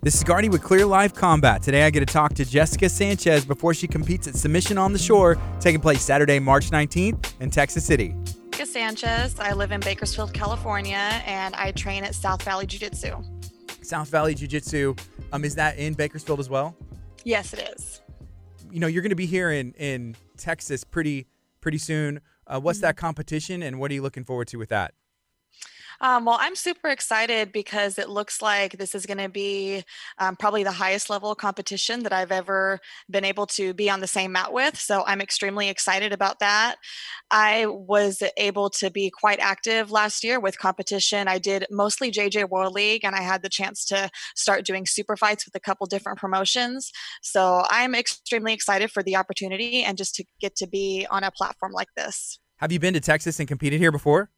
This is Gardy with Clear Life Combat. Today I get to talk to Jessica Sanchez before she competes at Submission on the Shore, taking place Saturday, March 19th in Texas City. Jessica Sanchez. I live in Bakersfield, California, and I train at South Valley Jiu-Jitsu. South Valley Jiu-Jitsu, is that in Bakersfield as well? Yes, it is. You know, you're going to be here in Texas pretty soon. What's that competition, and what are you looking forward to with that? Well, I'm super excited because it looks like this is going to be probably the highest level of competition that I've ever been able to be on the same mat with. So I'm extremely excited about that. I was able to be quite active last year with competition. I did mostly JJ World League, and I had the chance to start doing super fights with a couple different promotions. So I'm extremely excited for the opportunity and just to get to be on a platform like this. Have you been to Texas and competed here before?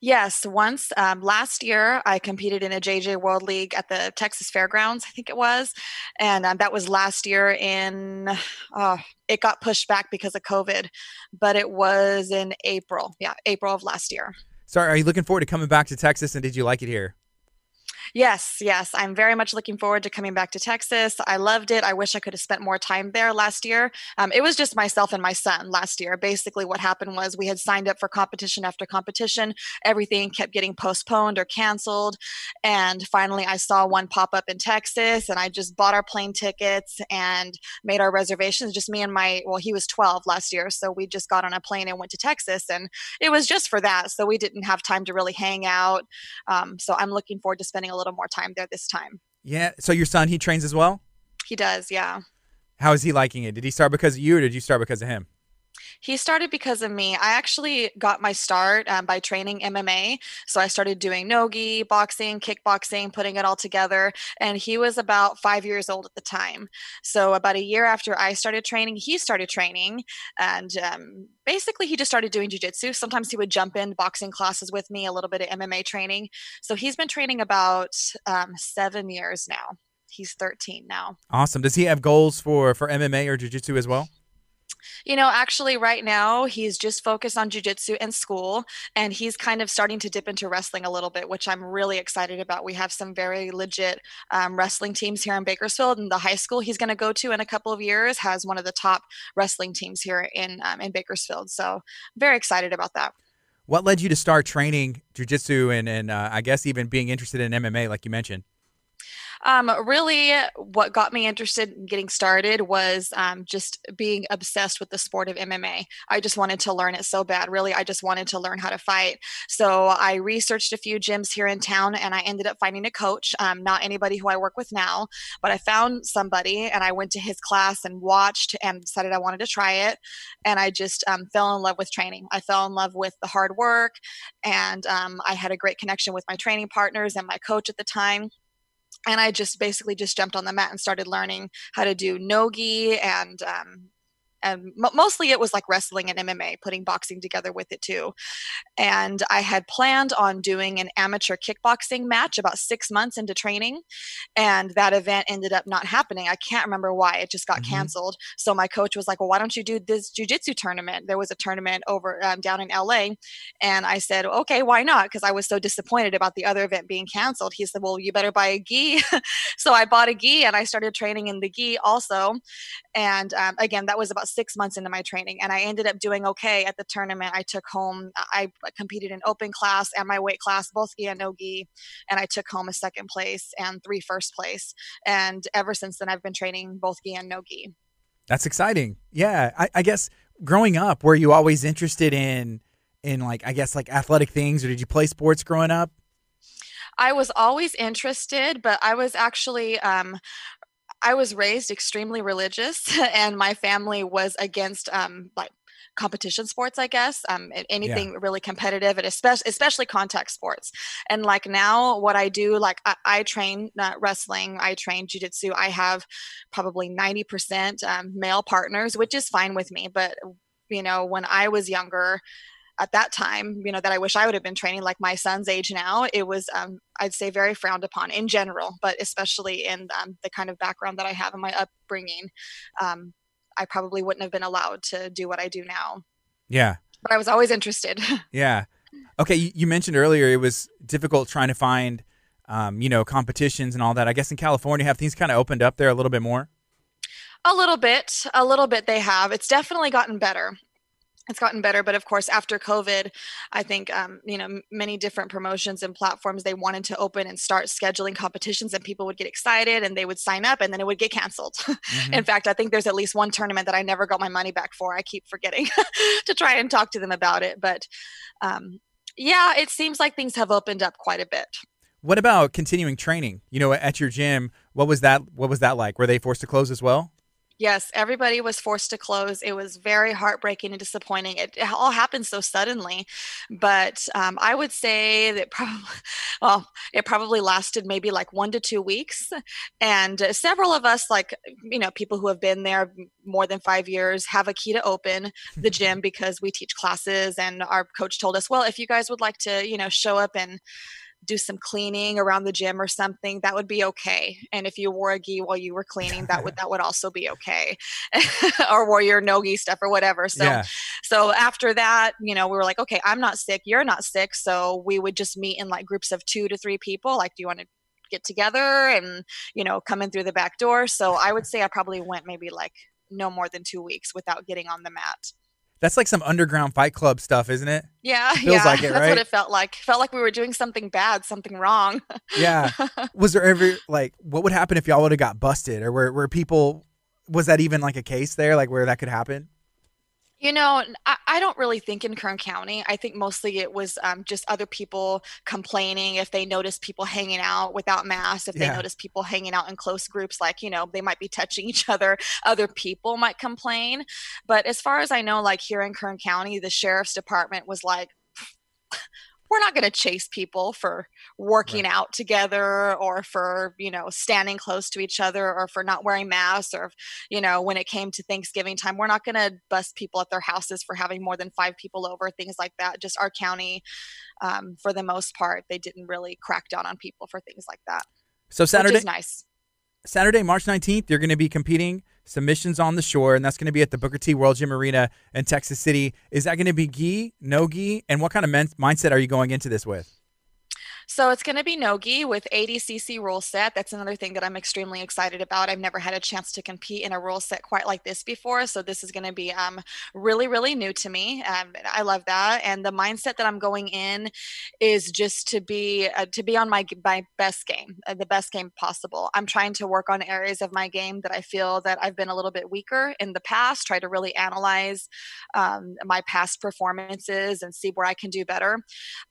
Yes. Once last year, I competed in a JJ World League at the Texas Fairgrounds, I think it was. And that was last year in, it got pushed back because of COVID, but it was in April. Yeah, April of last year. So are you looking forward to coming back to Texas, and did you like it here? Yes. I'm very much looking forward to coming back to Texas. I loved it. I wish I could have spent more time there last year. It was just myself and my son last year. Basically what happened was we had signed up for competition after competition. Everything kept getting postponed or canceled. And finally I saw one pop up in Texas, and I just bought our plane tickets and made our reservations. Just me and he was 12 last year. So we just got on a plane and went to Texas, and it was just for that. So we didn't have time to really hang out. So I'm looking forward to spending a little more time there this time. Yeah. So your son, he trains as well? He does. Yeah. How is he liking it? Did he start because of you, or did you start because of him? He started because of me. I actually got my start by training MMA. So I started doing nogi, boxing, kickboxing, putting it all together. And he was about 5 years old at the time. So about a year after I started training, he started training. And basically he just started doing jiu-jitsu. Sometimes he would jump in boxing classes with me, a little bit of MMA training. So he's been training about 7 years now. He's 13 now. Awesome. Does he have goals for MMA or jiu-jitsu as well? You know, actually right now he's just focused on jiu-jitsu and school, and he's kind of starting to dip into wrestling a little bit, which I'm really excited about. We have some very legit wrestling teams here in Bakersfield, and the high school he's going to go to in a couple of years has one of the top wrestling teams here in Bakersfield. So very excited about that. What led you to start training jiu-jitsu and I guess even being interested in MMA, like you mentioned? Really what got me interested in getting started was just being obsessed with the sport of MMA. I just wanted to learn it so bad. Really, I just wanted to learn how to fight. So I researched a few gyms here in town, and I ended up finding a coach, not anybody who I work with now, but I found somebody, and I went to his class and watched and decided I wanted to try it. And I just fell in love with training. I fell in love with the hard work, and I had a great connection with my training partners and my coach at the time. And I just basically just jumped on the mat and started learning how to do nogi and mostly it was like wrestling and MMA, putting boxing together with it too. And I had planned on doing an amateur kickboxing match about 6 months into training, and that event ended up not happening. I can't remember why. It just got canceled. So my coach was like, well, why don't you do this jiu-jitsu tournament? There was a tournament over down in LA. And I said, okay, why not? Because I was so disappointed about the other event being canceled. He said, well, you better buy a gi. So I bought a gi, and I started training in the gi also. And again, that was about 6 months into my training, and I ended up doing okay at the tournament. I competed in open class and my weight class, both gi and no gi, and I took home a second place and 3 first place. And ever since then, I've been training both gi and no gi. That's exciting. Yeah. I guess growing up, were you always interested in like, I guess like athletic things, or did you play sports growing up? I was always interested, but I was actually, I was raised extremely religious, and my family was against like competition sports, I guess, anything really competitive, and especially contact sports. And like now what I do, like I train wrestling, I train jiu-jitsu. I have probably 90% male partners, which is fine with me. But, you know, when I was younger at that time, you know, that I wish I would have been training like my son's age now, it was, I'd say very frowned upon in general, but especially in the kind of background that I have in my upbringing, I probably wouldn't have been allowed to do what I do now. Yeah. But I was always interested. Yeah. Okay. You mentioned earlier, it was difficult trying to find you know, competitions and all that? I guess in California, have things kind of opened up there a little bit more? A little bit they have. It's definitely gotten better. It's gotten better, but of course, after COVID, I think, you know, many different promotions and platforms, they wanted to open and start scheduling competitions, and people would get excited and they would sign up, and then it would get canceled. Mm-hmm. In fact, I think there's at least one tournament that I never got my money back for. I keep forgetting to try and talk to them about it. But yeah, it seems like things have opened up quite a bit. What about continuing training? You know, at your gym, what was that like? Were they forced to close as well? Yes, everybody was forced to close. It was very heartbreaking and disappointing. It all happened so suddenly, but I would say that it probably lasted maybe like 1 to 2 weeks. And several of us, like, you know, people who have been there more than 5 years, have a key to open the gym because we teach classes, and our coach told us, well, if you guys would like to, you know, show up and do some cleaning around the gym or something, that would be okay. And if you wore a gi while you were cleaning, that would also be okay. Or wore your no-gi stuff or whatever. So, yeah. So after that, you know, we were like, okay, I'm not sick, you're not sick. So we would just meet in like groups of 2 to 3 people. Like, do you want to get together and, you know, come in through the back door? So I would say I probably went maybe like no more than 2 weeks without getting on the mat. That's like some underground Fight Club stuff, isn't it? Yeah. Feels like it, right? That's what it felt like. Felt like we were doing something bad, something wrong. Yeah. Was there ever, like, what would happen if y'all would have got busted? Or were people, was that even like a case there, like where that could happen? You know, I don't really think in Kern County. I think mostly it was just other people complaining if they noticed people hanging out without masks, if they noticed people hanging out in close groups, like, you know, they might be touching each other, other people might complain. But as far as I know, like here in Kern County, the sheriff's department was like, we're not going to chase people for working out together or for, you know, standing close to each other or for not wearing masks or, you know, when it came to Thanksgiving time, we're not going to bust people at their houses for having more than 5 people over, things like that. Just our county, for the most part, they didn't really crack down on people for things like that. So Saturday, which is nice. Saturday, March 19th, you're going to be competing Submissions on the Shore, and that's going to be at the Booker T World Gym Arena in Texas City. Is that going to be gi, no gi, and what kind of mindset are you going into this with? So it's going to be no gi with ADCC rule set. That's another thing that I'm extremely excited about. I've never had a chance to compete in a rule set quite like this before. So this is going to be really, really new to me. I love that. And the mindset that I'm going in is just to be on my best game, the best game possible. I'm trying to work on areas of my game that I feel that I've been a little bit weaker in the past, try to really analyze my past performances and see where I can do better.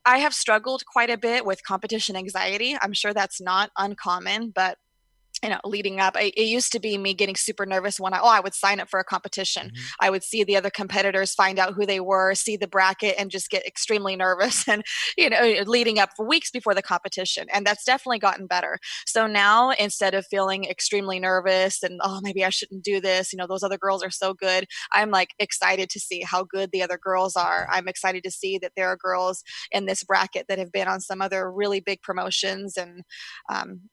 I have struggled quite a bit with competition anxiety. I'm sure that's not uncommon, but you know, leading up, it used to be me getting super nervous when I would sign up for a competition. Mm-hmm. I would see the other competitors, find out who they were, see the bracket, and just get extremely nervous. And, you know, leading up for weeks before the competition. And that's definitely gotten better. So now, instead of feeling extremely nervous and, oh, maybe I shouldn't do this, you know, those other girls are so good, I'm like excited to see how good the other girls are. I'm excited to see that there are girls in this bracket that have been on some other really big promotions. And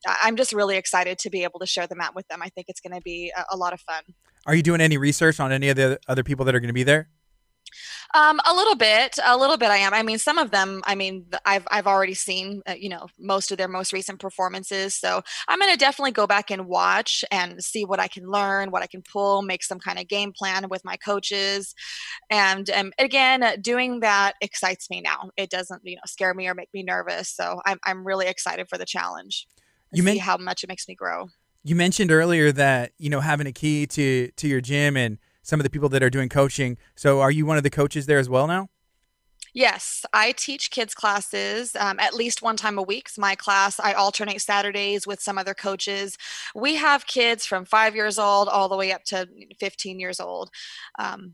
I'm just really excited to be able to share the mat with them. I think it's going to be a lot of fun. Are you doing any research on any of the other people that are going to be there? A little bit I am. I mean, some of them, I mean, I've already seen, you know, most of their most recent performances. So I'm going to definitely go back and watch and see what I can learn, what I can pull, make some kind of game plan with my coaches. And again, doing that excites me now. It doesn't, you know, scare me or make me nervous. So I'm really excited for the challenge. You see how much it makes me grow. You mentioned earlier that, you know, having a key to your gym and some of the people that are doing coaching. So are you one of the coaches there as well now? Yes, I teach kids classes at least one time a week. My class, I alternate Saturdays with some other coaches. We have kids from 5 years old all the way up to 15 years old.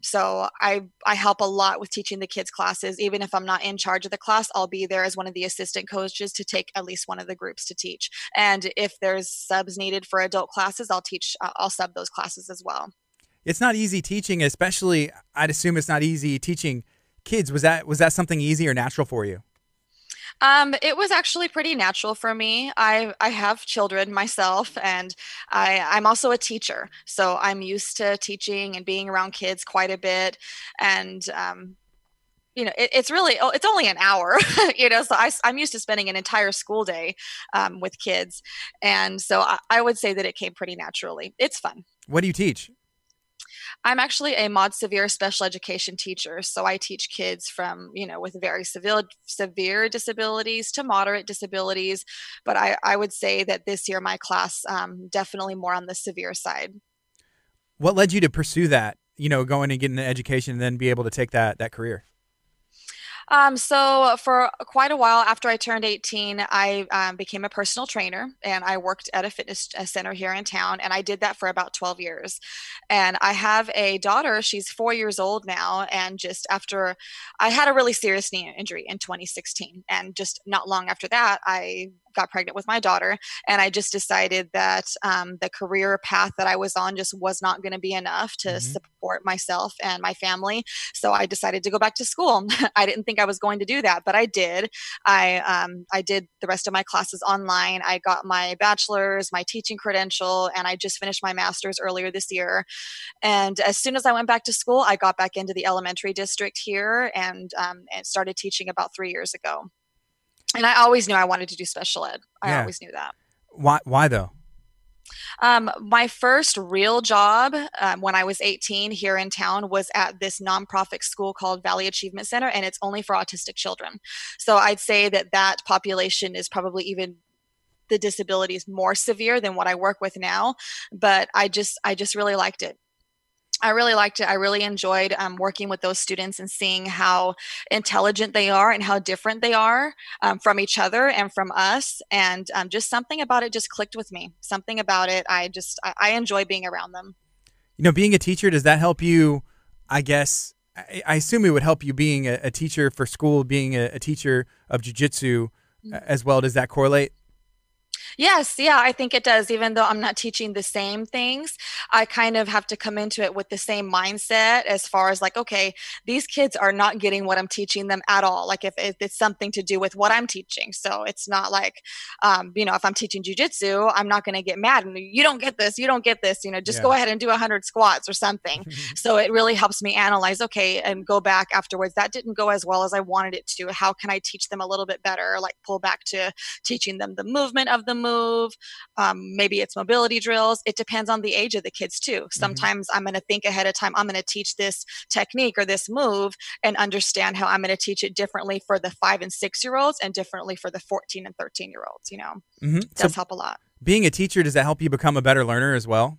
So I help a lot with teaching the kids classes. Even if I'm not in charge of the class, I'll be there as one of the assistant coaches to take at least one of the groups to teach. And if there's subs needed for adult classes, I'll sub those classes as well. It's not easy teaching, especially I'd assume it's not easy teaching kids. Was that something easy or natural for you? It was actually pretty natural for me. I have children myself, and I'm also a teacher, so I'm used to teaching and being around kids quite a bit. And you know, it's really, it's only an hour, you know, so I'm used to spending an entire school day with kids. And so I would say that it came pretty naturally. It's fun. What do you teach? I'm actually a mod severe special education teacher. So I teach kids from, you know, with very severe disabilities to moderate disabilities. But I would say that this year, my class definitely more on the severe side. What led you to pursue that, you know, going and getting an education and then be able to take that career? So for quite a while after I turned 18, I became a personal trainer, and I worked at a fitness center here in town. And I did that for about 12 years. And I have a daughter, she's 4 years old now. And just after, I had a really serious knee injury in 2016. And just not long after that, I got pregnant with my daughter, and I just decided that the career path that I was on just was not going to be enough to support myself and my family. So I decided to go back to school. I didn't think I was going to do that, but I did. I did the rest of my classes online. I got my bachelor's, my teaching credential, and I just finished my master's earlier this year. And as soon as I went back to school, I got back into the elementary district here and started teaching about 3 years ago. And I always knew I wanted to do special ed. I always knew that. Why though? My first real job when I was 18 here in town was at this nonprofit school called Valley Achievement Center, and it's only for autistic children. So I'd say that population is probably even the disabilities more severe than what I work with now. But I just really liked it. I really liked it. I really enjoyed working with those students and seeing how intelligent they are and how different they are from each other and from us. And just something about it just clicked with me. Something about it. I enjoy being around them. You know, being a teacher, does that help you? I guess, I assume it would help you being a teacher for school, being a teacher of jiu-jitsu as well. Does that correlate? Yes. Yeah, I think it does. Even though I'm not teaching the same things, I kind of have to come into it with the same mindset as far as like, okay, these kids are not getting what I'm teaching them at all. Like if it's something to do with what I'm teaching. So it's not like, you know, if I'm teaching jujitsu, I'm not going to get mad and you don't get this, you don't get this, you know, just go ahead and do 100 squats or something. So it really helps me analyze, okay, and go back afterwards. That didn't go as well as I wanted it to. How can I teach them a little bit better? Like pull back to teaching them the movement of the move. Maybe it's mobility drills. It depends on the age of the kids too. Sometimes I'm going to think ahead of time, I'm going to teach this technique or this move and understand how I'm going to teach it differently for the 5- and 6-year-olds and differently for the 14 and 13 year olds, you know, it does help a lot. Being a teacher, does that help you become a better learner as well?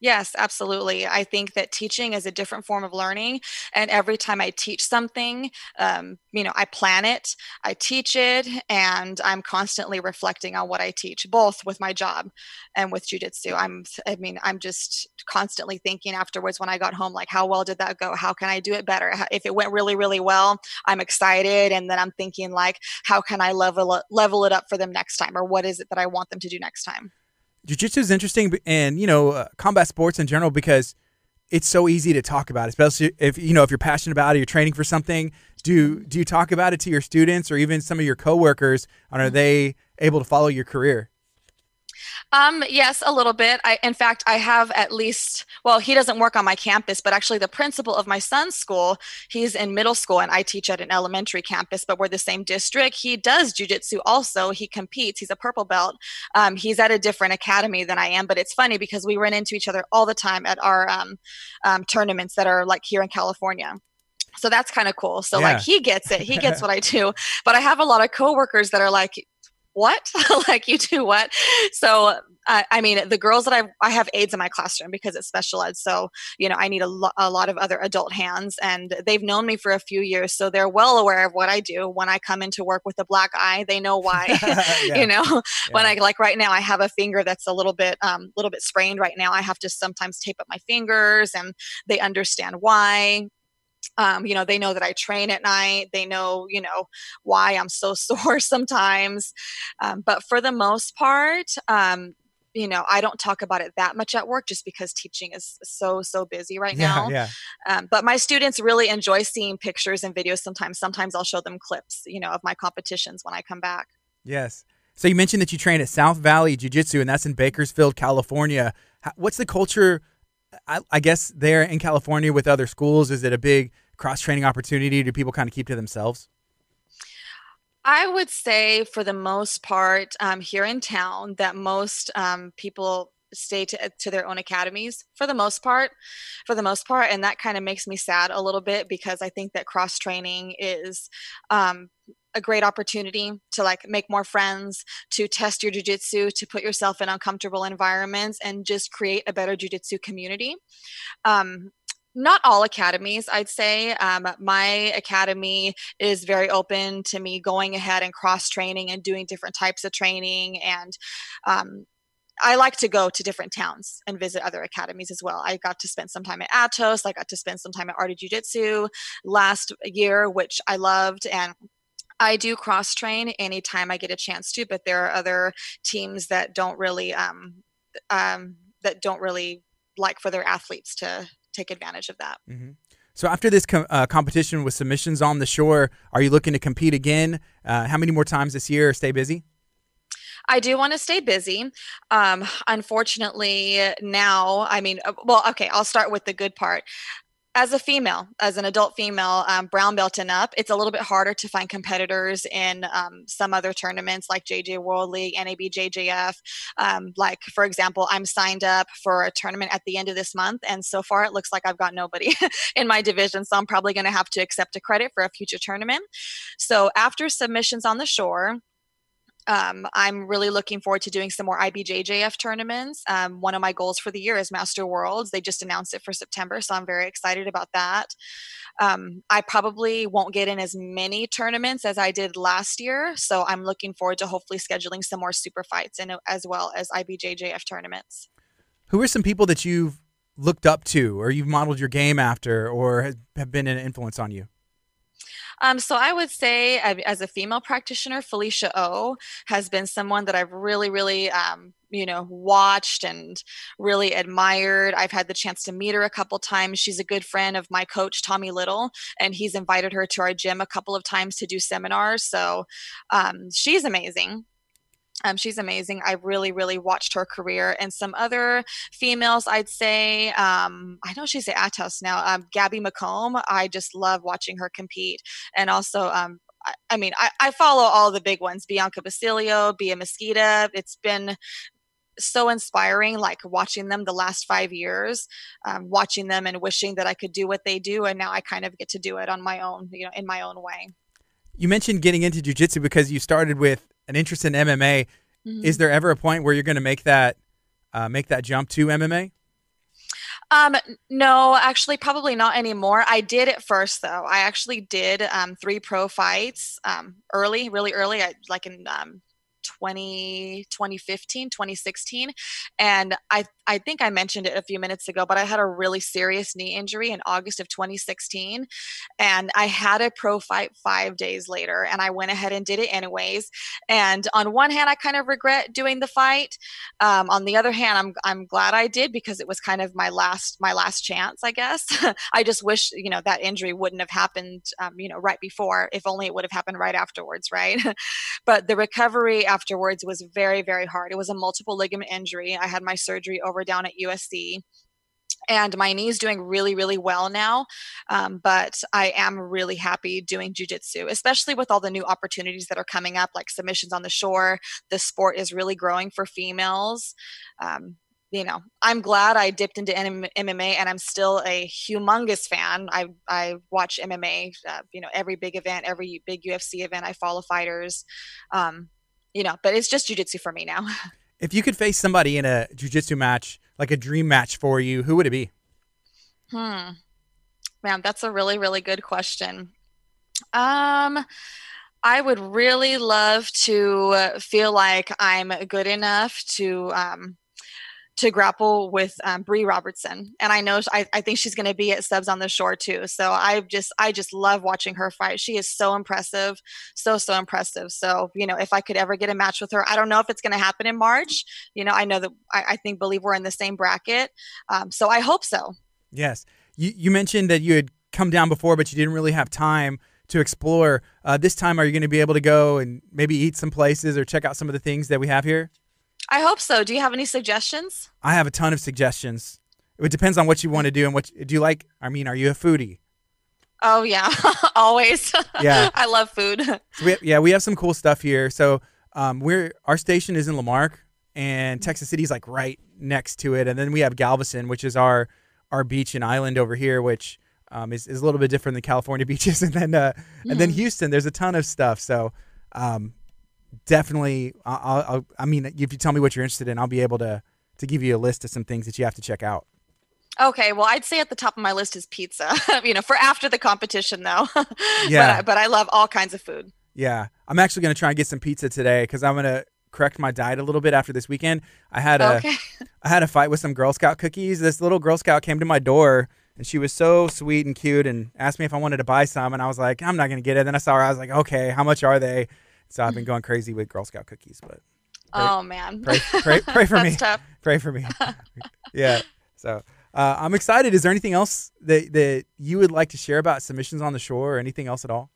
Yes, absolutely. I think that teaching is a different form of learning. And every time I teach something, you know, I plan it, I teach it, and I'm constantly reflecting on what I teach, both with my job and with jiu-jitsu. I'm just constantly thinking afterwards when I got home, like, how well did that go? How can I do it better? If it went really, really well, I'm excited. And then I'm thinking like, how can I level it up for them next time? Or what is it that I want them to do next time? Jiu-jitsu is interesting and, you know, combat sports in general, because it's so easy to talk about, especially if, you know, if you're passionate about it, you're training for something. Do you talk about it to your students or even some of your coworkers? And are they able to follow your career? Yes, a little bit. In fact, I have at least, well, he doesn't work on my campus, but actually the principal of my son's school, he's in middle school and I teach at an elementary campus, but we're the same district. He does jiu-jitsu also. He competes. He's a purple belt. He's at a different academy than I am, but it's funny because we run into each other all the time at our tournaments that are like here in California. So that's kind of cool. So like he gets it. He gets what I do. But I have a lot of coworkers that are like, what? Like you do what? So, I mean, the girls that I have aides in my classroom because it's special ed. So, you know, I need a lot of other adult hands, and they've known me for a few years. So they're well aware of what I do. When I come into work with a black eye, they know why, you know, when I, like right now, I have a finger that's a little bit sprained right now. I have to sometimes tape up my fingers, and they understand why. You know, they know that I train at night. They know, you know, why I'm so sore sometimes. But for the most part, you know, I don't talk about it that much at work just because teaching is so busy right now. But my students really enjoy seeing pictures and videos sometimes. Sometimes I'll show them clips, you know, of my competitions when I come back. Yes. So you mentioned that you train at South Valley Jiu-Jitsu, and that's in Bakersfield, California. What's the culture, I guess, there in California with other schools? Is it a big cross-training opportunity? Do people kind of keep to themselves? I would say for the most part here in town that most people stay to their own academies for the most part. And that kind of makes me sad a little bit, because I think that cross training is a great opportunity to like make more friends, to test your jiu-jitsu, to put yourself in uncomfortable environments and just create a better jiu-jitsu community. Not all academies, I'd say. My academy is very open to me going ahead and cross-training and doing different types of training. And I like to go to different towns and visit other academies as well. I got to spend some time at Atos. I got to spend some time at Art of Jiu-Jitsu last year, which I loved. And I do cross-train anytime I get a chance to, but there are other teams that don't really like for their athletes to take advantage of that. Mm-hmm. So after this competition with Submissions on the Shore, are you looking to compete again? How many more times this year? Stay busy? I do want to stay busy. Unfortunately now, I'll start with the good part. As a female, as an adult female, brown belt and up, it's a little bit harder to find competitors in some other tournaments like JJ World League, NABJJF. Like, for example, I'm signed up for a tournament at the end of this month, and so far it looks like I've got nobody in my division, so I'm probably going to have to accept a credit for a future tournament. So after Submissions on the Shore, I'm really looking forward to doing some more IBJJF tournaments. One of my goals for the year is Master Worlds. They just announced it for September, so I'm very excited about that. I probably won't get in as many tournaments as I did last year, so I'm looking forward to hopefully scheduling some more super fights and as well as IBJJF tournaments. Who are some people that you've looked up to or you've modeled your game after or have been an influence on you? So I would say as a female practitioner, Felicia O has been someone that I've really, really, watched and really admired. I've had the chance to meet her a couple times. She's a good friend of my coach, Tommy Little, and he's invited her to our gym a couple of times to do seminars. So she's amazing. I really, really watched her career. And some other females, I'd say, I know she's at Atos now, Gabby McComb. I just love watching her compete. And also, I follow all the big ones, Bianca Basilio, Bea Mesquita. It's been so inspiring, like watching them the last 5 years, watching them and wishing that I could do what they do. And now I kind of get to do it on my own, in my own way. You mentioned getting into jiu-jitsu because you started with an interest in MMA. Mm-hmm. Is there ever a point where you're going to make that jump to MMA? No, actually, probably not anymore. I did at first, though. I actually did 3 pro fights really early, like in 2015, 2016. And I think I mentioned it a few minutes ago, but I had a really serious knee injury in August of 2016. And I had a pro fight 5 days later, and I went ahead and did it anyways. And on one hand, I kind of regret doing the fight. On the other hand, I'm glad I did, because it was kind of my last chance, I guess. I just wish, that injury wouldn't have happened, right before, if only it would have happened right afterwards. Right. But the recovery afterwards was very, very hard. It was a multiple ligament injury. I had my surgery over down at USC, and my knee's doing really, really well now. But I am really happy doing jiu-jitsu, especially with all the new opportunities that are coming up, like Submissions on the Shore. The sport is really growing for females. I'm glad I dipped into MMA, and I'm still a humongous fan. I watch MMA, every big event, every big UFC event. I follow fighters, but it's just jiu-jitsu for me now. If you could face somebody in a jiu-jitsu match, like a dream match for you, who would it be? Man, that's a really, really good question. I would really love to feel like I'm good enough to grapple with Bree Robertson. And I know, I think she's going to be at Subs on the Shore too. So I just love watching her fight. She is so impressive. So impressive. So, if I could ever get a match with her, I don't know if it's going to happen in March. I know that I believe we're in the same bracket. So I hope so. Yes. You mentioned that you had come down before, but you didn't really have time to explore. This time, are you going to be able to go and maybe eat some places or check out some of the things that we have here? I hope so. Do you have any suggestions? I have a ton of suggestions. It depends on what you want to do and what do you like. I mean, are you a foodie? Oh, yeah. Always. Yeah. I love food. So we have some cool stuff here. So our station is in Lamarck, and Texas City's like right next to it. And then we have Galveston, which is our beach and island over here, which is a little bit different than California beaches. And then and then Houston, there's a ton of stuff. So definitely, I mean, if you tell me what you're interested in, I'll be able to give you a list of some things that you have to check out. Okay, well, I'd say at the top of my list is pizza, for after the competition, though. Yeah. But I love all kinds of food. Yeah. I'm actually going to try and get some pizza today because I'm going to correct my diet a little bit after this weekend. I had a fight with some Girl Scout cookies. This little Girl Scout came to my door, and she was so sweet and cute and asked me if I wanted to buy some. And I was like, I'm not going to get it. And then I saw her. I was like, okay, how much are they? So I've been going crazy with Girl Scout cookies. But pray, oh, man. Pray for me. Tough. Pray for me. Yeah. So. I'm excited. Is there anything else that you would like to share about Submissions on the Shore or anything else at all?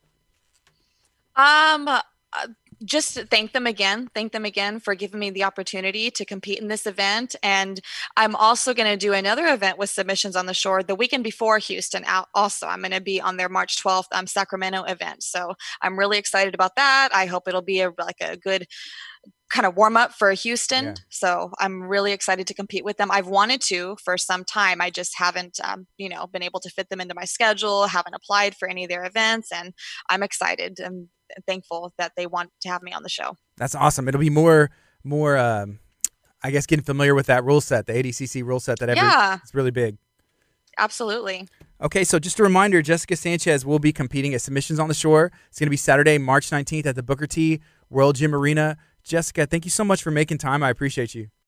Just thank them again. Thank them again for giving me the opportunity to compete in this event. And I'm also going to do another event with Submissions on the Shore the weekend before Houston. Also, I'm going to be on their March 12th Sacramento event. So I'm really excited about that. I hope it'll be a good kind of warm up for Houston. Yeah. So I'm really excited to compete with them. I've wanted to for some time. I just haven't, been able to fit them into my schedule, haven't applied for any of their events. And I'm excited and thankful that they want to have me on the show. That's awesome. It'll be more, I guess, getting familiar with that rule set, the ADCC rule set that it's really big. Absolutely. Okay, so just a reminder, Jessica Sanchez will be competing at Submissions on the Shore. It's going to be Saturday, March 19th at the Booker T World Gym Arena. Jessica, thank you so much for making time. I appreciate you.